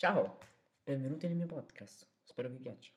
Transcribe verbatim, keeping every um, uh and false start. Ciao, benvenuti nel mio podcast, spero vi piaccia.